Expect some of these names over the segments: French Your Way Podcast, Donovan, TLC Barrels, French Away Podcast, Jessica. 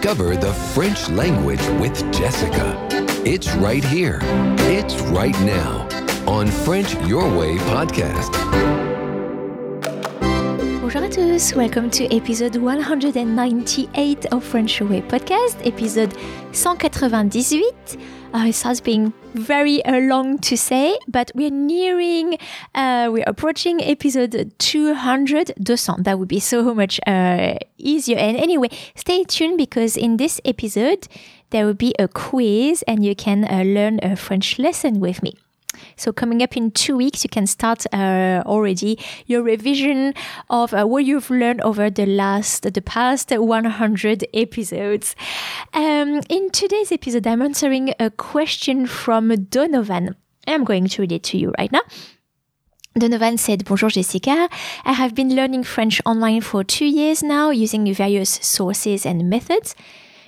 discover the French language with Jessica. It's right here. It's right now on French Your Way Podcast. Bonjour à tous. Welcome to episode 198 of French Away Podcast, episode 198. It has been very long to say, but we're approaching episode 200. That would be so much easier. And anyway, stay tuned because in this episode, there will be a quiz and you can learn a French lesson with me. So coming up in 2 weeks, you can start already your revision of what you've learned over the past 100 episodes. In today's episode, I'm answering a question from Donovan. I'm going to read it to you right now. Donovan said, "Bonjour Jessica, I have been learning French online for 2 years now using various sources and methods.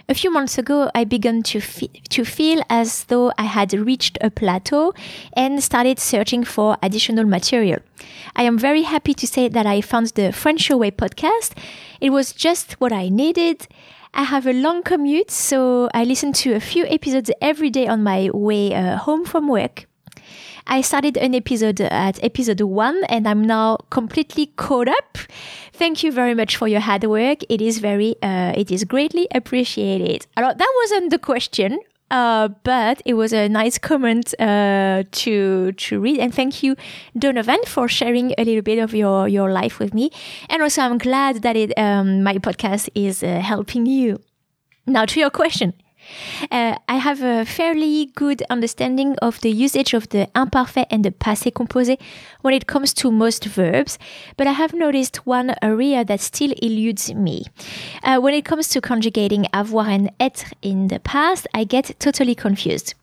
A few months ago, I began to feel as though I had reached a plateau and started searching for additional material. I am very happy to say that I found the French Away podcast. It was just what I needed. I have a long commute, so I listen to a few episodes every day on my way home from work. I started an episode at episode 1 and I'm now completely caught up. Thank you very much for your hard work. It is greatly appreciated." Alors, that wasn't the question, but it was a nice comment to read. And thank you, Donovan, for sharing a little bit of your life with me. And also, I'm glad that my podcast is helping you. Now to your question. I have a fairly good understanding of the usage of the imparfait and the passé composé when it comes to most verbs, but I have noticed one area that still eludes me. When it comes to conjugating avoir and être in the past, I get totally confused.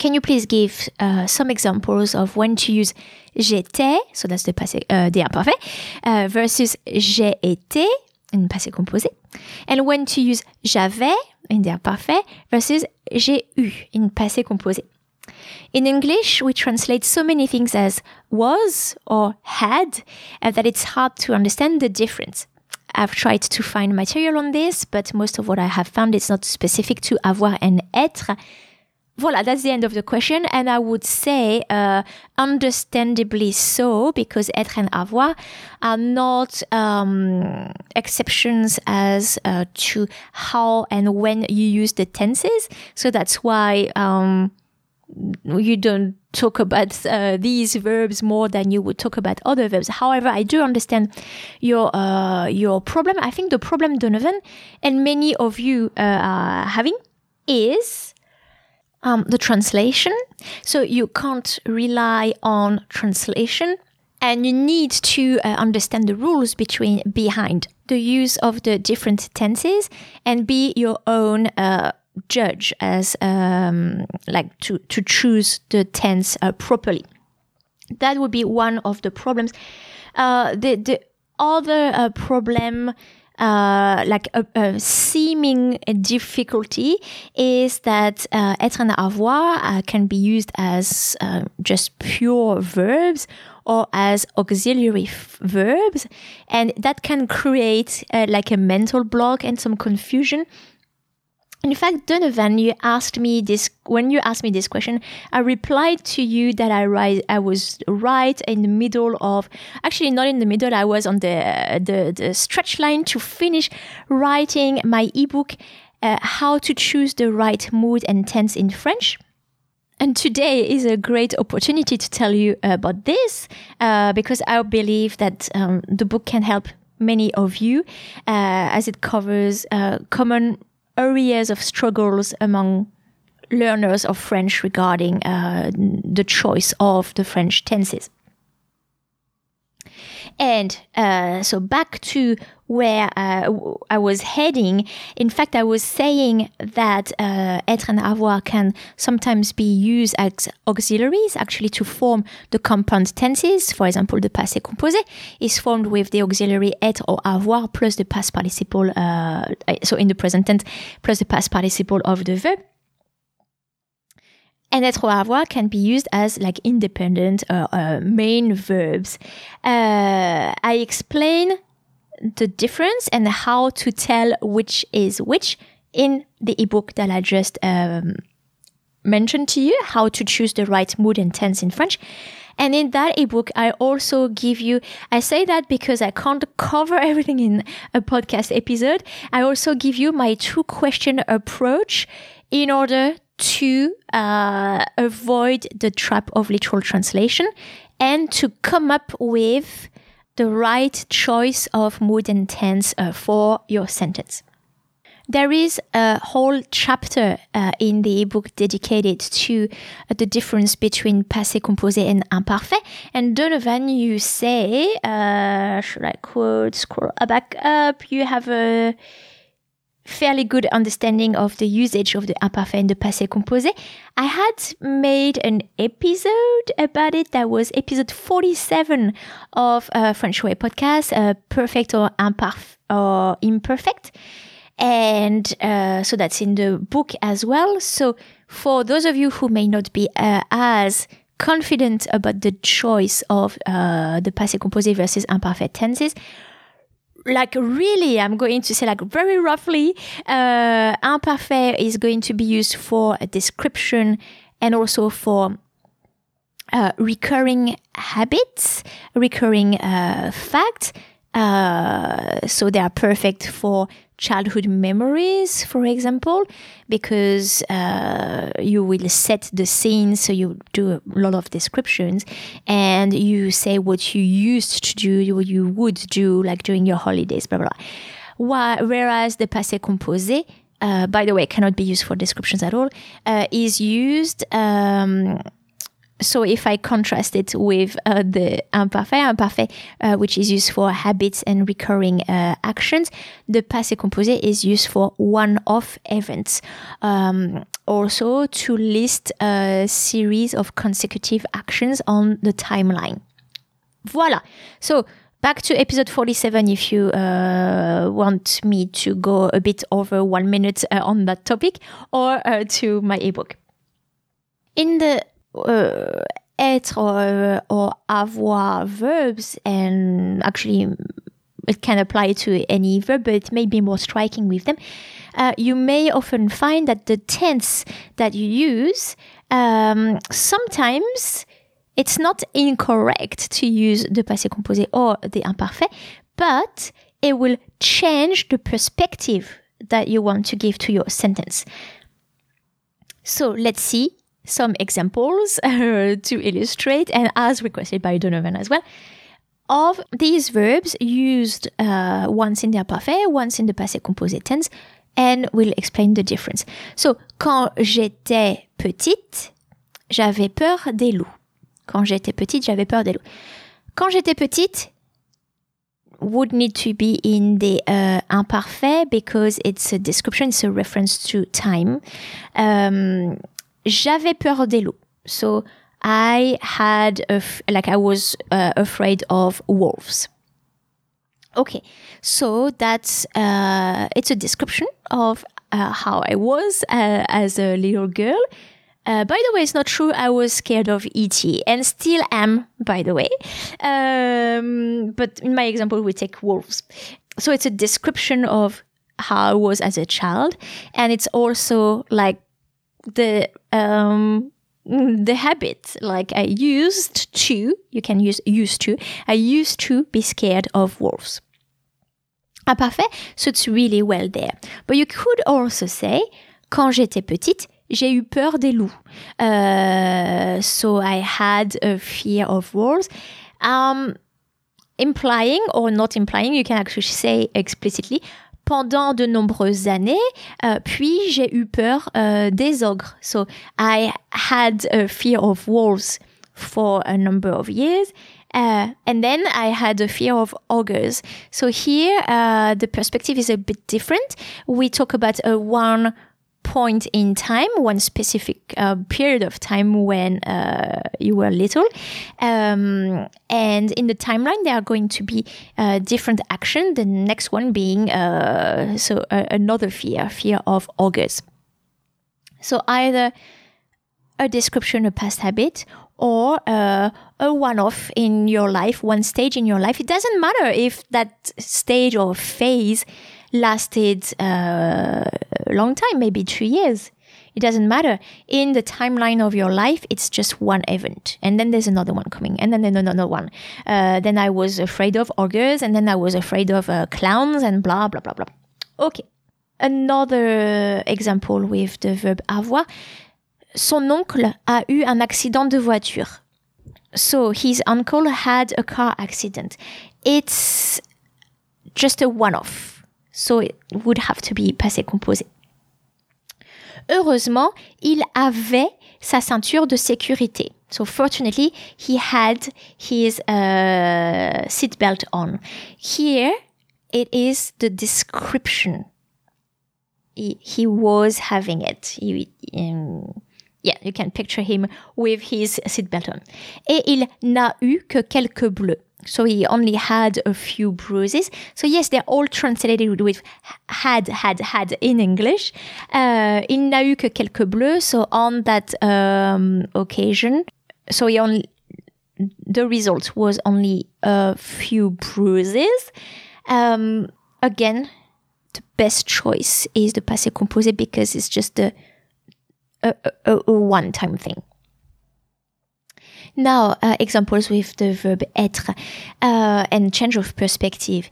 Can you please give some examples of when to use j'étais, so that's the passé, the imparfait, versus j'ai été in passé composé, and when to use j'avais in the imparfait versus j'ai eu in passé composé. In English, we translate so many things as was or had that it's hard to understand the difference. I've tried to find material on this, but most of what I have found is not specific to avoir and être. Voilà, that's the end of the question. And I would say understandably so, because être and avoir are not exceptions as to how and when you use the tenses. So that's why you don't talk about these verbs more than you would talk about other verbs. However, I do understand your problem. I think the problem, Donovan, and many of you are having is... the translation. So you can't rely on translation and you need to understand the rules behind the use of the different tenses and be your own judge as to choose the tense properly. That would be one of the problems. The other problem a seeming difficulty is that être and avoir can be used as just pure verbs or as auxiliary verbs, and that can create a mental block and some confusion. In fact, Donovan, when you asked me this question, I replied to you that I was right in the middle of, actually not in the middle, I was on the stretch line to finish writing my ebook, How to Choose the Right Mood and Tense in French. And today is a great opportunity to tell you about this, because I believe that the book can help many of you, as it covers common areas of struggles among learners of French regarding the choice of the French tenses. And so back to where I was heading. In fact, I was saying that être and avoir can sometimes be used as auxiliaries, actually to form the compound tenses. For example, the passé composé is formed with the auxiliary être or avoir plus the past participle, so in the present tense, plus the past participle of the verb. And être or avoir can be used as independent main verbs. I explain the difference and how to tell which is which in the ebook that I just mentioned to you, how to choose the right mood and tense in French. And in that ebook, I also give you, I say that because I can't cover everything in a podcast episode. I also give you my two-question approach in order to avoid the trap of literal translation and to come up with the right choice of mood and tense for your sentence. There is a whole chapter in the ebook dedicated to the difference between passé composé and imparfait. And Donovan, you say, should I quote, scroll back up, you have a fairly good understanding of the usage of the imparfait and the passé composé. I had made an episode about it. That was episode 47 of French Away Podcast, Perfect or Imperfect. And so that's in the book as well. So for those of you who may not be as confident about the choice of the passé composé versus imperfect tenses, like really, I'm going to say like very roughly, imparfait is going to be used for a description and also for recurring habits, recurring facts. So they are perfect for childhood memories, for example, because you will set the scene, so you do a lot of descriptions and you say what you used to do, what you would do, like during your holidays, blah, blah, blah. Whereas the passé composé, by the way, cannot be used for descriptions at all, is used... So if I contrast it with the imparfait, which is used for habits and recurring actions, the passé composé is used for one-off events. Also to list a series of consecutive actions on the timeline. Voilà. So back to episode 47 if you want me to go a bit over 1 minute on that topic, or to my ebook. In the être or avoir verbs, and actually it can apply to any verb, but it may be more striking with them. You may often find that the tense that you use, sometimes it's not incorrect to use the passé composé or the imparfait, but it will change the perspective that you want to give to your sentence. So let's see some examples to illustrate, and as requested by Donovan as well, of these verbs used once in the imparfait, once in the passé composé tense, and we'll explain the difference. So, quand j'étais petite, j'avais peur des loups. Quand j'étais petite, j'avais peur des loups. Quand j'étais petite would need to be in the imparfait because it's a description, it's a reference to time. J'avais peur des loups. So I had, I was afraid of wolves. Okay, so that's, it's a description of how I was as a little girl. By the way, it's not true. I was scared of E.T. and still am, by the way. But in my example, we take wolves. So it's a description of how I was as a child. And it's also like, the habit, like I used to, you can use used to, I used to be scared of wolves. Imparfait, so it's really well there. But you could also say, quand j'étais petite, j'ai eu peur des loups. So I had a fear of wolves. Implying or not implying, you can actually say explicitly, pendant de nombreuses années, puis j'ai eu peur des ogres. So I had a fear of wolves for a number of years, and then I had a fear of ogres. So here the perspective is a bit different. We talk about a one point in time, one specific period of time when you were little. And in the timeline, there are going to be different action. The next one being, another fear of ogres. So either a description, a past habit, or a one-off in your life, one stage in your life. It doesn't matter if that stage or phase lasted a long time, maybe 3 years. It doesn't matter. In the timeline of your life, it's just one event. And then there's another one coming. And then there's another one. Then I was afraid of ogres. And then I was afraid of clowns and blah, blah, blah, blah. Okay. Another example with the verb avoir. Son oncle a eu un accident de voiture. So his uncle had a car accident. It's just a one-off. So it would have to be passé composé. Heureusement, il avait sa ceinture de sécurité. So fortunately, he had his seatbelt on. Here, it is the description. He was having it. Yeah, you can picture him with his seatbelt on. Et il n'a eu que quelques bleus. So he only had a few bruises. So yes, they're all translated with had in English. Il n'a eu que quelques bleus. So on that occasion, so he only, the result was only a few bruises. Again, the best choice is the passé composé because it's just a one-time thing. Now, examples with the verb être and change of perspective.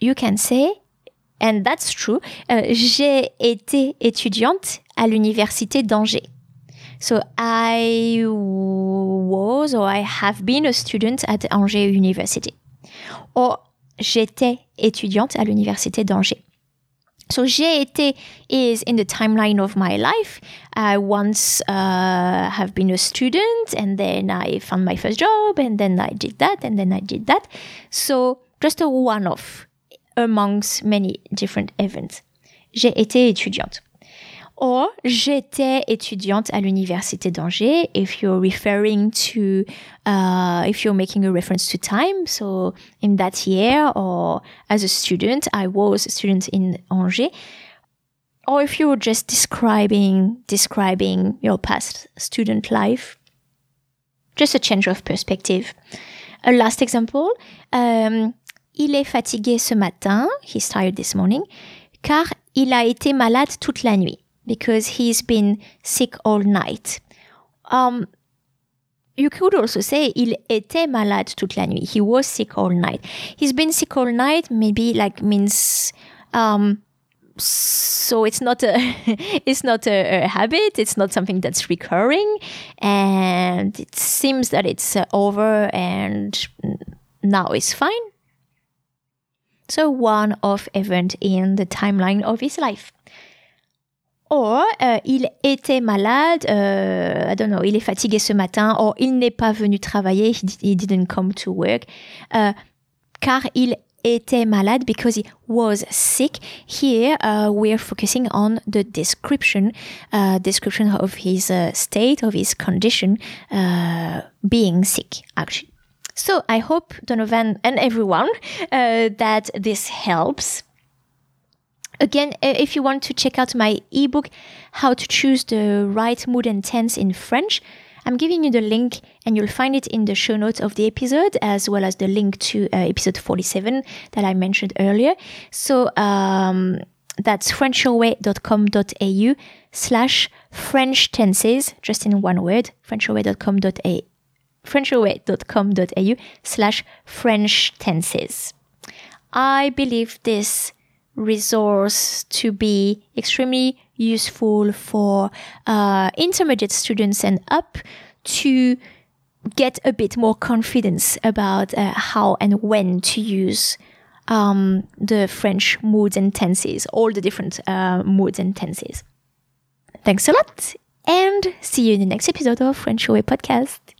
You can say, and that's true, j'ai été étudiante à l'université d'Angers. So I was or I have been a student at Angers University. Or j'étais étudiante à l'université d'Angers. So, j'ai été is in the timeline of my life. I once have been a student, and then I found my first job, and then I did that, and then I did that. So, just a one-off amongst many different events. J'ai été étudiante. Or, j'étais étudiante à l'université d'Angers, if you're referring to, if you're making a reference to time. So, in that year, or as a student, I was a student in Angers. Or if you were just describing your past student life. Just a change of perspective. A last example. Il est fatigué ce matin. He's tired this morning. Car il a été malade toute la nuit. Because he's been sick all night. You could also say, il était malade toute la nuit. He was sick all night. He's been sick all night, maybe like means, so it's not a, it's not a habit. It's not something that's recurring. And it seems that it's over and now it's fine. So one-off event in the timeline of his life. Or, il était malade, I don't know, il est fatigué ce matin, or il n'est pas venu travailler, he didn't come to work, car il était malade, because he was sick. Here, we're focusing on the description of his state, of his condition, being sick, actually. So, I hope, Donovan and everyone, that this helps. Again, if you want to check out my ebook, How to Choose the Right Mood and Tense in French, I'm giving you the link and you'll find it in the show notes of the episode, as well as the link to episode 47 that I mentioned earlier. So that's FrenchAway.com.au/French tenses, just in one word, FrenchAway.com.au/French tenses. I believe this resource to be extremely useful for intermediate students and up to get a bit more confidence about how and when to use the French moods and tenses, all the different moods and tenses. Thanks a lot and see you in the next episode of French Away Podcast.